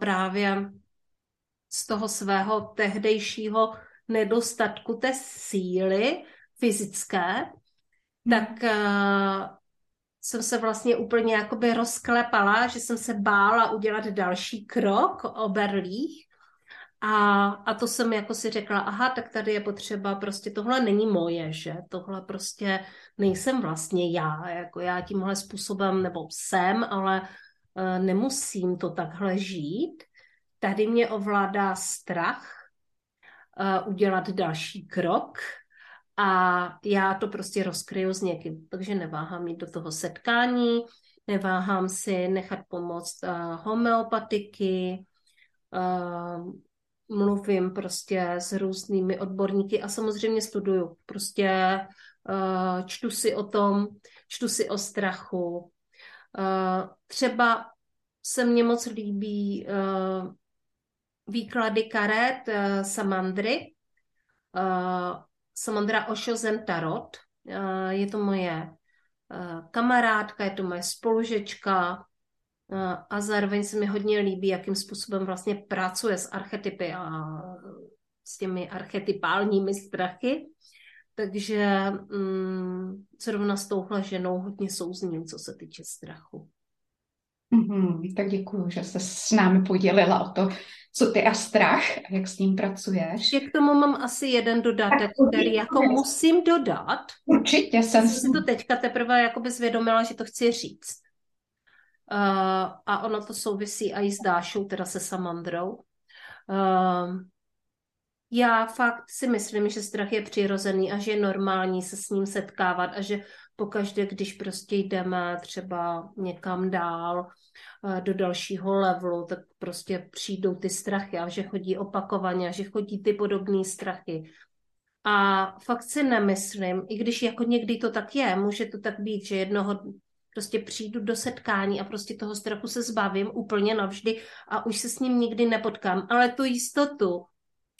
právě z toho svého tehdejšího nedostatku té síly fyzické, tak jsem se vlastně úplně jakoby rozklepala, že jsem se bála udělat další krok o berlích A to jsem jako si řekla, aha, tak tady je potřeba, prostě tohle není moje, že? Tohle prostě nejsem vlastně já, jako já tímhle způsobem, nebo jsem, ale nemusím to takhle žít. Tady mě ovládá strach udělat další krok a já to prostě rozkryju s někým, takže neváhám jít do toho setkání, neváhám si nechat pomoct homeopatiky, mluvím prostě s různými odborníky a samozřejmě studuju. Prostě čtu si o tom, čtu si o strachu. Třeba se mně moc líbí výklady karet Samandry. Samandra Ošo Zen Tarot. Je to moje kamarádka, je to moje spolužečka, a zároveň se mi hodně líbí, jakým způsobem vlastně pracuje s archetypy a s těmi archetypálními strachy. Takže zrovna s touhle ženou hodně souzním, co se týče strachu. Tak děkuju, že se s námi podělila o to, co ty a strach, a jak s ním pracuješ. K tomu mám asi jeden dodatek, který jako musím dodat. Určitě jsem to teďka teprve jakoby zvědomila, že to chci říct. A ono to souvisí i s Dášou, teda se Samandrou. Já fakt si myslím, že strach je přirozený a že je normální se s ním setkávat a že pokaždé, když prostě jdeme třeba někam dál do dalšího levelu, tak prostě přijdou ty strachy a že chodí opakovaně a že chodí ty podobné strachy. A fakt si nemyslím, i když jako někdy to tak je, může to tak být, že jednoho prostě přijdu do setkání a prostě toho strachu se zbavím úplně navždy a už se s ním nikdy nepotkám. Ale tu jistotu,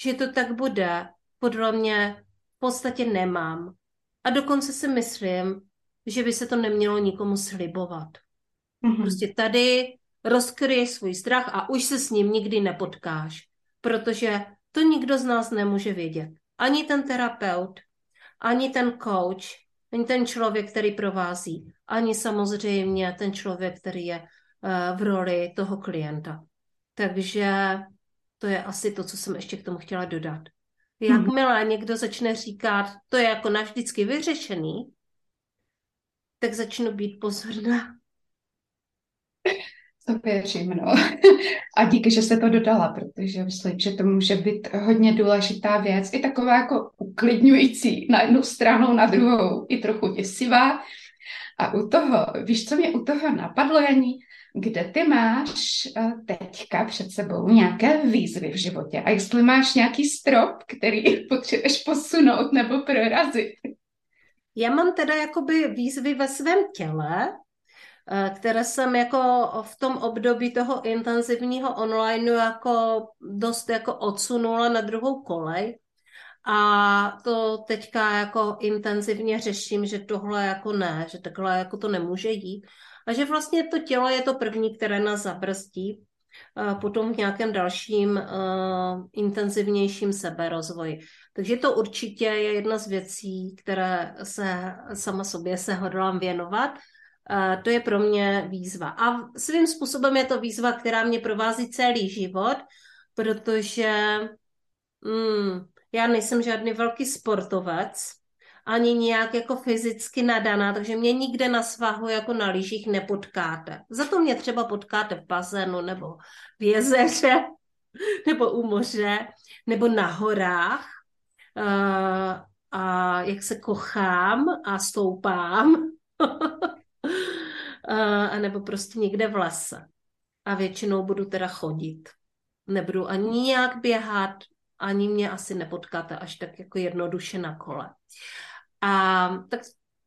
že to tak bude, podle mě v podstatě nemám. A dokonce si myslím, že by se to nemělo nikomu slibovat. Mm-hmm. Prostě tady rozkryješ svůj strach a už se s ním nikdy nepotkáš. Protože to nikdo z nás nemůže vědět. Ani ten terapeut, ani ten coach, ani ten člověk, který provází, ani samozřejmě ten člověk, který je v roli toho klienta. Takže to je asi to, co jsem ještě k tomu chtěla dodat. Jakmile někdo začne říkat, to je jako navždycky vyřešený, tak začnu být pozorná. To věřím, no. A díky, že jste to dodala, protože myslím, že to může být hodně důležitá věc. I taková jako uklidňující na jednu stranu, na druhou. I trochu děsivá. A u toho, víš, co mě u toho napadlo, Janí? Kde ty máš teďka před sebou nějaké výzvy v životě? A jestli máš nějaký strop, který potřebuješ posunout nebo prorazit? Já mám teda jakoby výzvy ve svém těle, které jsem jako v tom období toho intenzivního online jako dost jako odsunula na druhou kolej. A to teďka jako intenzivně řeším, že tohle jako ne, že takhle jako to nemůže jít. A že vlastně to tělo je to první, které nás zabrzdí potom v nějakém dalším intenzivnějším seberozvoji. Takže to určitě je jedna z věcí, které se sama sobě se hodlám věnovat. To je pro mě výzva. A svým způsobem je to výzva, která mě provází celý život, protože já nejsem žádný velký sportovec, ani nějak jako fyzicky nadaná, takže mě nikde na svahu jako na lyžích nepotkáte. Za to mě třeba potkáte v bazénu, nebo v jezeře, nebo u moře, nebo na horách. A jak se kochám a stoupám. A nebo prostě někde v lese. A většinou budu teda chodit. Nebudu ani nijak běhat, ani mě asi nepotkáte až tak jako jednoduše na kole. A tak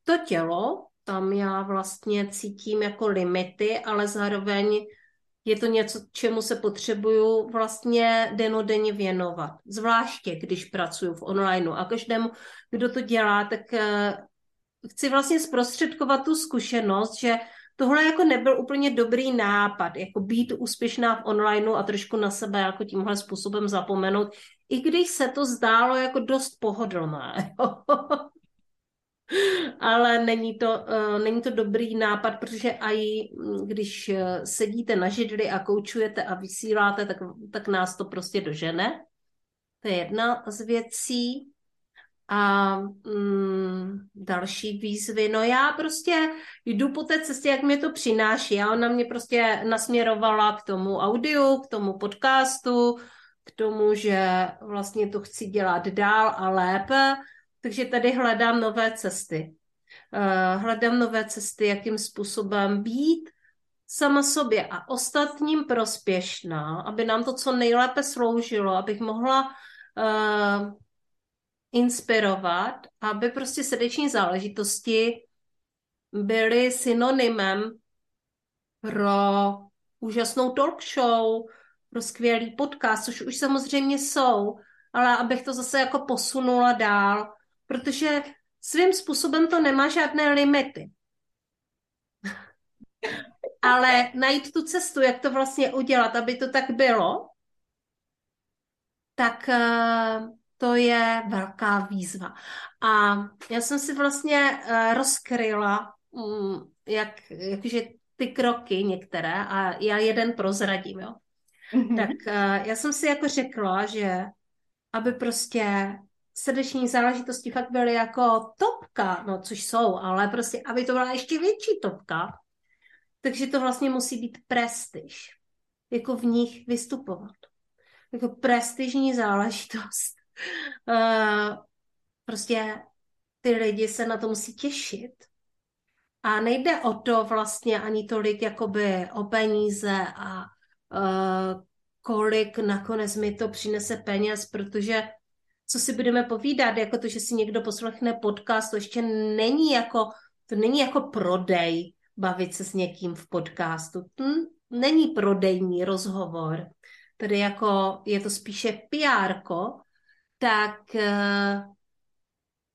to tělo, tam já vlastně cítím jako limity, ale zároveň je to něco, čemu se potřebuju vlastně denodenně věnovat. Zvláště, když pracuju v onlineu a každému, kdo to dělá, tak chci vlastně zprostředkovat tu zkušenost, že tohle jako nebyl úplně dobrý nápad, jako být úspěšná v onlineu a trošku na sebe jako tímhle způsobem zapomenout, i když se to zdálo jako dost pohodlné. ale není to dobrý nápad, protože i když sedíte na židli a koučujete a vysíláte, tak nás to prostě dožene. To je jedna z věcí. A další výzvy. No já prostě jdu po té cestě, jak mě to přináší. A ona mě prostě nasměrovala k tomu audiu, k tomu podcastu, k tomu, že vlastně to chci dělat dál a lépe. Takže tady hledám nové cesty. Jakým způsobem být sama sobě a ostatním prospěšná, aby nám to co nejlépe sloužilo, abych mohla inspirovat, aby prostě srdeční záležitosti byly synonymem pro úžasnou talk show, pro skvělý podcast, což už samozřejmě jsou, ale abych to zase jako posunula dál, protože svým způsobem to nemá žádné limity. Ale najít tu cestu, jak to vlastně udělat, aby to tak bylo, tak to je velká výzva. A já jsem si vlastně rozkryla, jakže ty kroky některé, a já jeden prozradím, jo. Mm-hmm. Tak já jsem si jako řekla, že aby prostě srdeční záležitosti fakt byly jako topka, no což jsou, ale prostě aby to byla ještě větší topka, takže to vlastně musí být prestiž, jako v nich vystupovat. Jako prestižní záležitost. Prostě ty lidi se na to musí těšit. A nejde o to vlastně ani tolik jakoby o peníze a kolik nakonec mi to přinese peněz, protože co si budeme povídat, jako to, že si někdo poslechne podcast, to ještě není jako, to není jako prodej bavit se s někým v podcastu. Není prodejní rozhovor, tedy jako je to spíše PR-ko, tak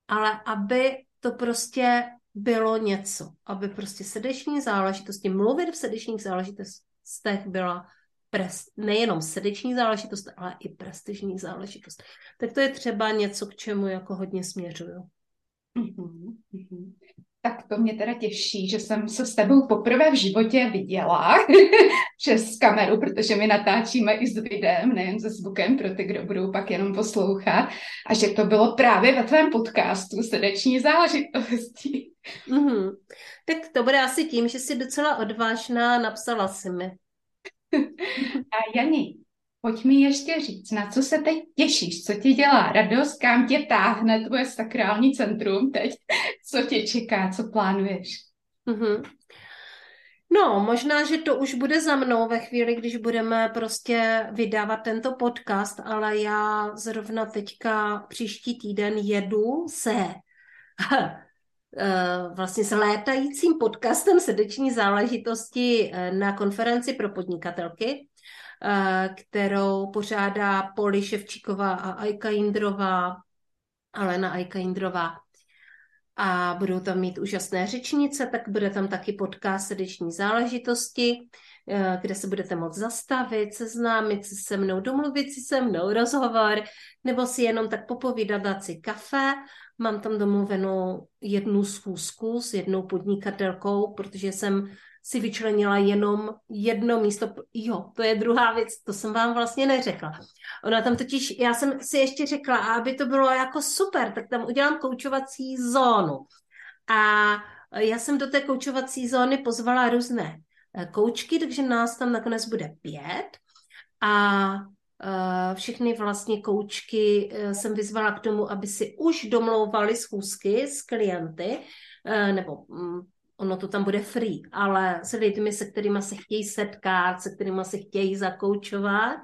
ale aby to prostě bylo něco, aby prostě srdeční záležitosti, mluvit v srdečních záležitostech byla nejenom srdeční záležitost, ale i prestižní záležitost. Tak to je třeba něco, k čemu jako hodně směřuju. Mm-hmm, mm-hmm. Tak to mě teda těší, že jsem se s tebou poprvé v životě viděla přes kameru, protože my natáčíme i s videem, nejen se zvukem pro ty, kdo budou pak jenom poslouchat, a že to bylo právě ve tvém podcastu srdeční záležitosti. Mm-hmm. Tak to bude asi tím, že jsi docela odvážná, napsala si mi. A Jani, pojď mi ještě říct, na co se teď těšíš, co ti dělá radost, kam tě táhne tvoje sakrální centrum teď, co tě čeká, co plánuješ? Mm-hmm. No, možná, že to už bude za mnou ve chvíli, když budeme prostě vydávat tento podcast, ale já zrovna teďka příští týden jedu se vlastně s létajícím podcastem srdeční záležitosti na konferenci pro podnikatelky, kterou pořádá Poli Ševčíková a Alena Ajka Jindrová. A budou tam mít úžasné řečnice, tak bude tam taky podcast srdeční záležitosti, kde se budete moct zastavit, seznámit se se mnou, domluvit si se mnou rozhovor, nebo si jenom tak popovídat, dát si kafe. Mám tam domluvenou jednu schůzku s jednou podnikatelkou, protože jsem si vyčlenila jenom jedno místo. Jo, to je druhá věc, to jsem vám vlastně neřekla. Ona tam totiž, já jsem si ještě řekla, aby to bylo jako super, tak tam udělám koučovací zónu. A já jsem do té koučovací zóny pozvala různé koučky, takže nás tam nakonec bude 5. A všechny vlastně koučky jsem vyzvala k tomu, aby si už domlouvali schůzky s klienty, nebo ono to tam bude free, ale s lidmi, se kterými se chtějí setkat, se kterými se chtějí zakoučovat.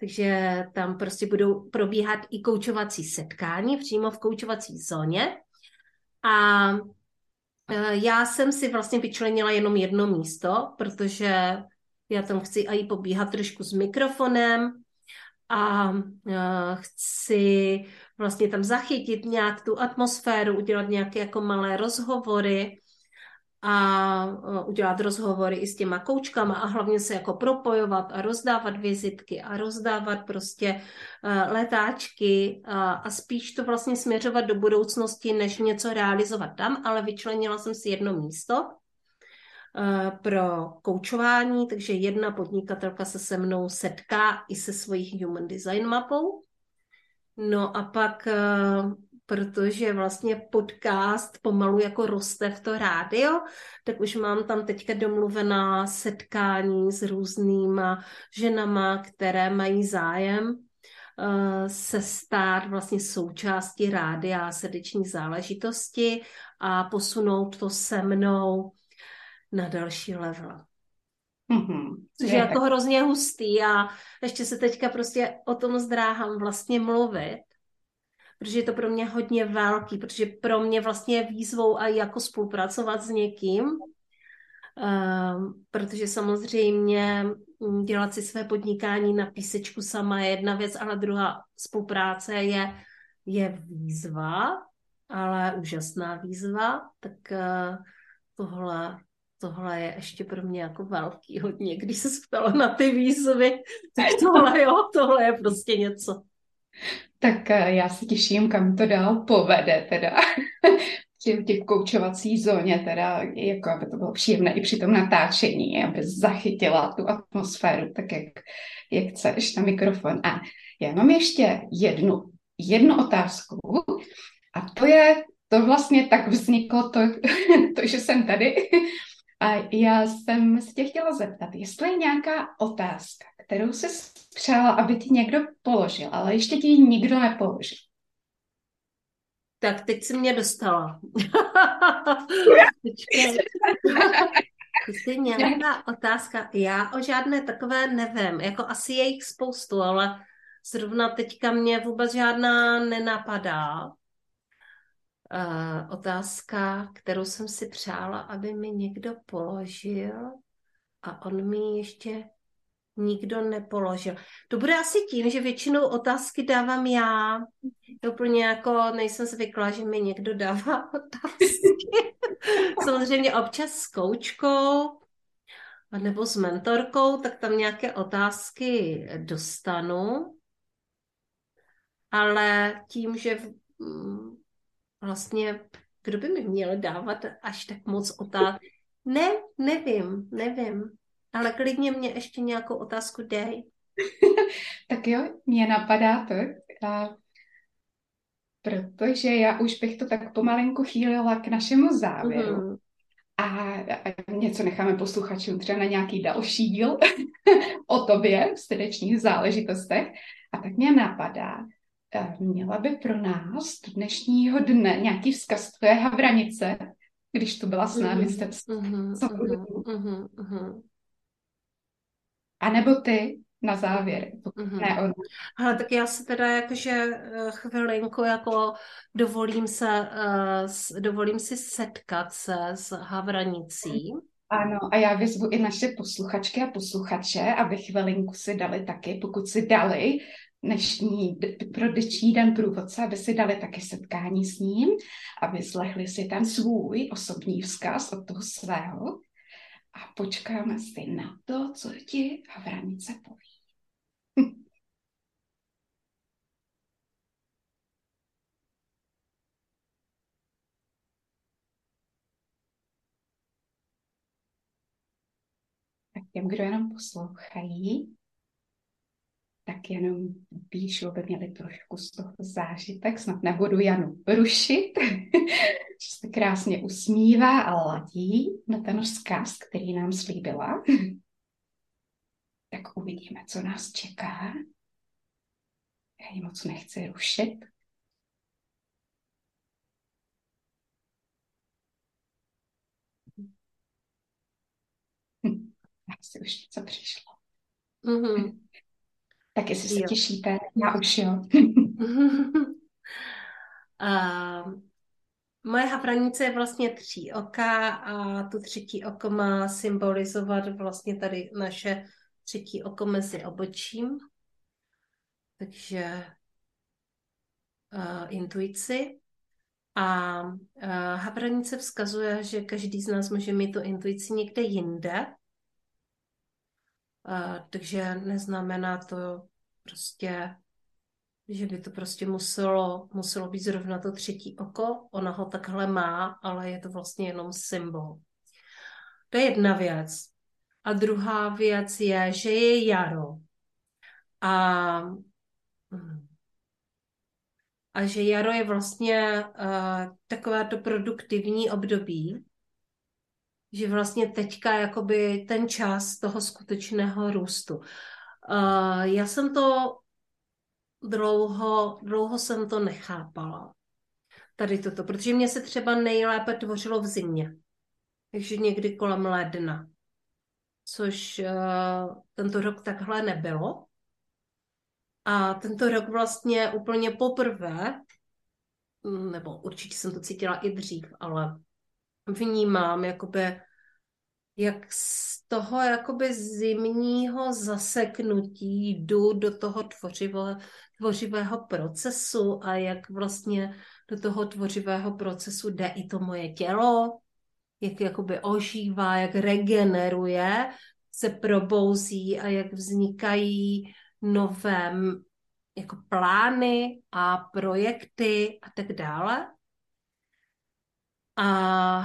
Takže tam prostě budou probíhat i koučovací setkání přímo v koučovací zóně. A já jsem si vlastně vyčlenila jenom jedno místo, protože já tam chci i pobíhat trošku s mikrofonem a chci vlastně tam zachytit nějak tu atmosféru, udělat nějaké jako malé rozhovory a udělat rozhovory i s těma koučkama a hlavně se jako propojovat a rozdávat vizitky a rozdávat prostě letáčky a spíš to vlastně směřovat do budoucnosti, než něco realizovat tam, ale vyčlenila jsem si jedno místo pro koučování, takže jedna podnikatelka se se mnou setká i se svojí human design mapou. No a pak, protože vlastně podcast pomalu jako roste v to rádio, tak už mám tam teďka domluvená setkání s různýma ženama, které mají zájem se stát vlastně součástí rádia Srdeční záležitosti a posunout to se mnou na další level. Což je jako hrozně hustý a ještě se teďka prostě o tom zdráhám vlastně mluvit, protože je to pro mě hodně velký, protože pro mě vlastně je výzvou a jako spolupracovat s někým, protože samozřejmě dělat si své podnikání na písečku sama je jedna věc, ale druhá spolupráce je výzva, ale úžasná výzva, tak tohle je ještě pro mě jako velký hodně, když se ptala na ty výzvy, tak tohle je prostě něco. Tak já se těším, kam to dál povede teda v těch koučovací zóně, teda jako aby to bylo příjemné i při tom natáčení, aby zachytila tu atmosféru tak, jak chceš na mikrofon. A já mám ještě jednu otázku a to vlastně tak vzniklo to, že jsem tady. A já jsem se tě chtěla zeptat, jestli je nějaká otázka, kterou jsi přála, aby ti někdo položil, ale ještě ti ji nikdo nepoložil. Tak teď jsi mě dostala. Jestli nějaká otázka, já o žádné takové nevím, jako asi je jich spoustu, ale zrovna teďka mě vůbec žádná nenapadá. Otázka, kterou jsem si přála, aby mi někdo položil a on mi ještě nikdo nepoložil. To bude asi tím, že většinou otázky dávám já. Úplně jako nejsem zvyklá, že mi někdo dává otázky. Samozřejmě občas s koučkou nebo s mentorkou, tak tam nějaké otázky dostanu. Ale tím, že vlastně, kdo by mi měl dávat až tak moc otázek? Ne, nevím. Ale klidně mě ještě nějakou otázku dej. Tak jo, mě napadá to, protože já už bych to tak pomalinku chýlila k našemu závěru. Mm. A něco necháme posluchačům třeba na nějaký další díl o tobě v srdečních záležitostech. A tak mě napadá, měla by pro nás dnešního dne nějaký vzkaz tvoje havranice, když to byla s námi, a nebo ty na závěr. Ne, ale tak já se teda jakože chvilinku jako dovolím si setkat se s havranicí. Ano, a já vyzvu i naše posluchačky a posluchače, aby chvilinku si dali taky, pokud si dali dnešní pro dnešní den průvodce, aby si dali taky setkání s ním, aby vyslechli si ten svůj osobní vzkaz od toho svého a počkáme si na to, co ti havranice poví. Tak těm, kdo jenom poslouchají, tak jenom píšu, aby měli trošku z toho zážitek, snad nebudu Janu rušit, že se krásně usmívá a ladí na ten vzkaz, který nám slíbila. Tak uvidíme, co nás čeká. Já ji moc nechci rušit. Asi už něco přišlo. Mm-hmm. Tak jestli se těšíte, já už jo. Moje havranice je vlastně 3 oka a tu 3. oko má symbolizovat vlastně tady naše 3. oko mezi obočím. Takže intuici. A hapranice vzkazuje, že každý z nás může mít tu intuici někde jinde. Takže neznamená to prostě, že by to prostě muselo být zrovna to třetí oko. Ona ho takhle má, ale je to vlastně jenom symbol. To je jedna věc. A druhá věc je, že je jaro. A že jaro je vlastně takové to produktivní období, že vlastně teďka jakoby ten čas toho skutečného růstu. Já jsem to dlouho jsem to nechápala. Tady toto, protože mě se třeba nejlépe tvořilo v zimě. Takže někdy kolem ledna. Což tento rok takhle nebylo. A tento rok vlastně úplně poprvé, nebo určitě jsem to cítila i dřív, ale vnímám, jakoby, jak z toho jakoby zimního zaseknutí jdu do toho tvořivého procesu a jak vlastně do toho tvořivého procesu jde i to moje tělo, jak jakoby ožívá, jak regeneruje, se probouzí a jak vznikají nové jako plány a projekty a tak dále. A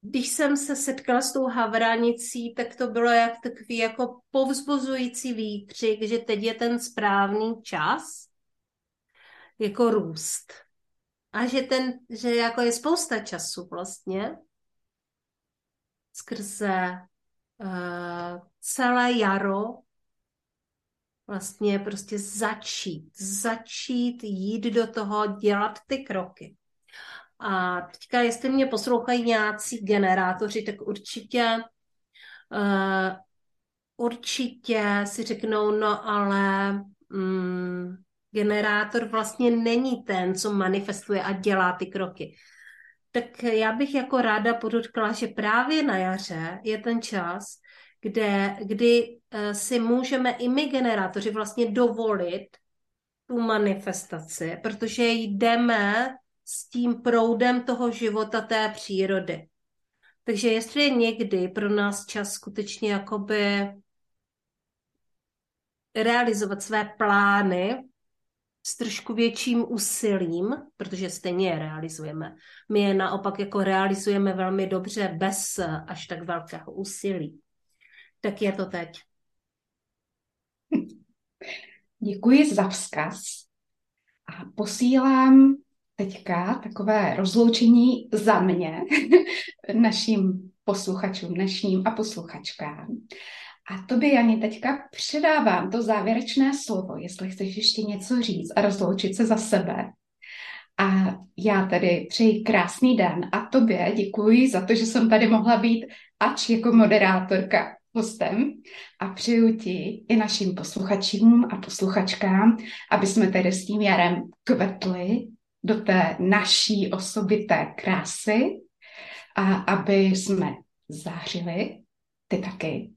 když jsem se setkala s tou havranicí, tak to bylo jak takový jako povzbuzující výkřik, že teď je ten správný čas jako růst. A že jako je spousta času vlastně skrze celé jaro vlastně prostě začít jít do toho, dělat ty kroky. A teďka, jestli mě poslouchají nějací generátoři, tak určitě si řeknou, no ale generátor vlastně není ten, co manifestuje a dělá ty kroky. Tak já bych jako ráda podotkla, že právě na jaře je ten čas, kdy si můžeme i my generátoři vlastně dovolit tu manifestaci, protože jdeme s tím proudem toho života té přírody. Takže jestli je někdy pro nás čas skutečně jakoby realizovat své plány s trošku větším úsilím, protože stejně je realizujeme. My je naopak jako realizujeme velmi dobře bez až tak velkého úsilí. Tak je to teď. Děkuji za vzkaz a posílám teďka takové rozloučení za mě našim posluchačům, naším a posluchačkám. A tobě, Jani, teďka předávám to závěrečné slovo, jestli chceš ještě něco říct a rozloučit se za sebe. A já tady přeji krásný den a tobě děkuji za to, že jsem tady mohla být ač jako moderátorka hostem a přeju ti i našim posluchačům a posluchačkám, aby jsme tady s tím jarem kvetli do té naší osobité krásy a aby jsme zářili, ty taky.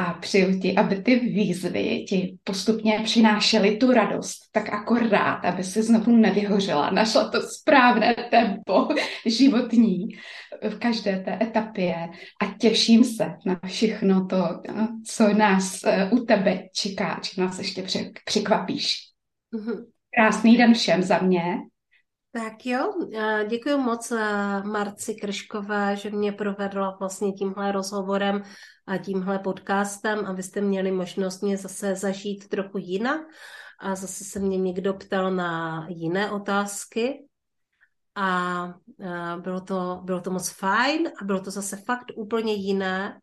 A přeju ti, aby ty výzvy ti postupně přinášely tu radost, tak akorát, aby se znovu nevyhořela, našla to správné tempo životní v každé té etapě a těším se na všechno to, co nás u tebe čeká, čím nás ještě překvapíš. Krásný den všem za mě. Tak jo, děkuji moc Marci Krškové, že mě provedla vlastně tímhle rozhovorem a tímhle podcastem, abyste měli možnost mě zase zažít trochu jinak a zase se mě někdo ptal na jiné otázky a bylo to moc fajn a bylo to zase fakt úplně jiné.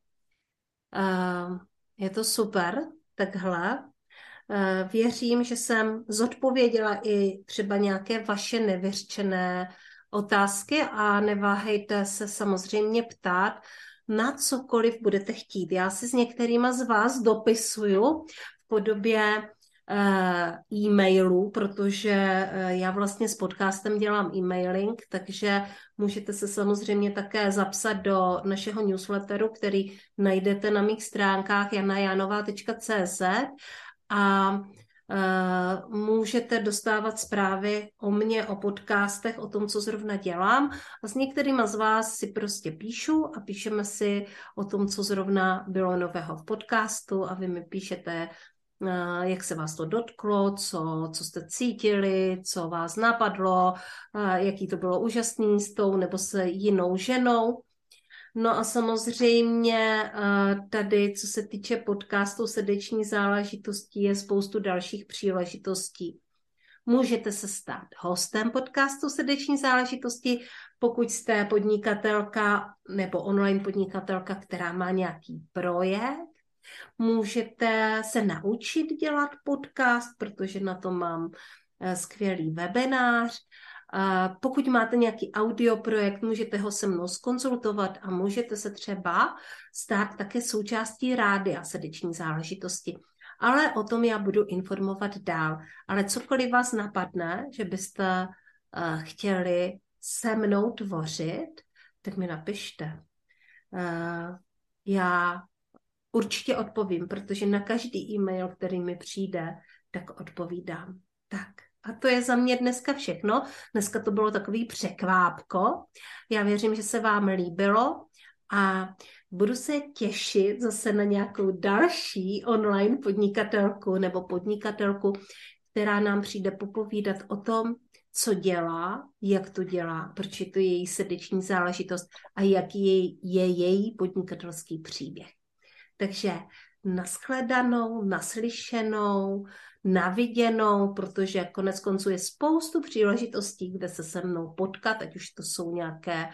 Je to super, takhle. Věřím, že jsem zodpověděla i třeba nějaké vaše nevyřčené otázky a neváhejte se samozřejmě ptát na cokoliv budete chtít. Já si s některýma z vás dopisuju v podobě e-mailů, protože já vlastně s podcastem dělám e-mailing, takže můžete se samozřejmě také zapsat do našeho newsletteru, který najdete na mých stránkách janajanova.cz. A můžete dostávat zprávy o mně, o podcastech, o tom, co zrovna dělám. A s některýma z vás si prostě píšu a píšeme si o tom, co zrovna bylo nového v podcastu a vy mi píšete, jak se vás to dotklo, co jste cítili, co vás napadlo, jaký to bylo úžasný s tou nebo se jinou ženou. No a samozřejmě tady, co se týče podcastu Srdeční záležitosti, je spoustu dalších příležitostí. Můžete se stát hostem podcastu Srdeční záležitosti, pokud jste podnikatelka nebo online podnikatelka, která má nějaký projekt. Můžete se naučit dělat podcast, protože na to mám skvělý webinář. Pokud máte nějaký audio projekt, můžete ho se mnou zkonzultovat a můžete se třeba stát také součástí rádia Srdeční záležitosti. Ale o tom já budu informovat dál. Ale cokoliv vás napadne, že byste chtěli se mnou tvořit, tak mi napište. Já určitě odpovím, protože na každý e-mail, který mi přijde, tak odpovídám. Tak. A to je za mě dneska všechno. Dneska to bylo takový překvápko. Já věřím, že se vám líbilo a budu se těšit zase na nějakou další online podnikatelku nebo podnikatelku, která nám přijde popovídat o tom, co dělá, jak to dělá, proč je to její srdeční záležitost a jaký je její podnikatelský příběh. Takže nashledanou, naslyšenou, naviděnou, protože konec konců je spoustu příležitostí, kde se se mnou potkat, ať už to jsou nějaké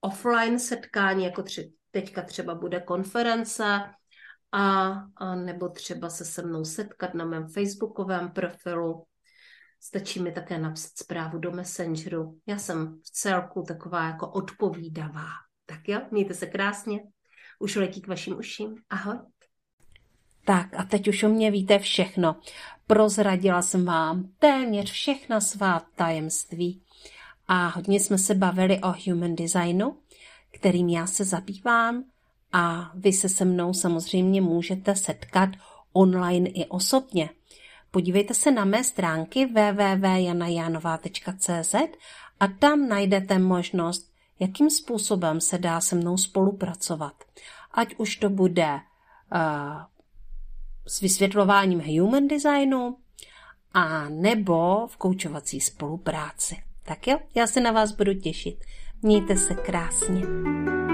offline setkání, jako teďka třeba bude konference, a nebo třeba se se mnou setkat na mém facebookovém profilu. Stačí mi také napsat zprávu do Messengeru. Já jsem v celku taková jako odpovídavá. Tak jo, mějte se krásně. Už letí k vašim uším. Ahoj. Tak a teď už o mě víte všechno. Prozradila jsem vám téměř všechna svá tajemství. A hodně jsme se bavili o human designu, kterým já se zabývám. A vy se se mnou samozřejmě můžete setkat online i osobně. Podívejte se na mé stránky www.janajanova.cz a tam najdete možnost, jakým způsobem se dá se mnou spolupracovat. Ať už to bude s vysvětlováním human designu a nebo v koučovací spolupráci. Tak jo, já se na vás budu těšit. Mějte se krásně.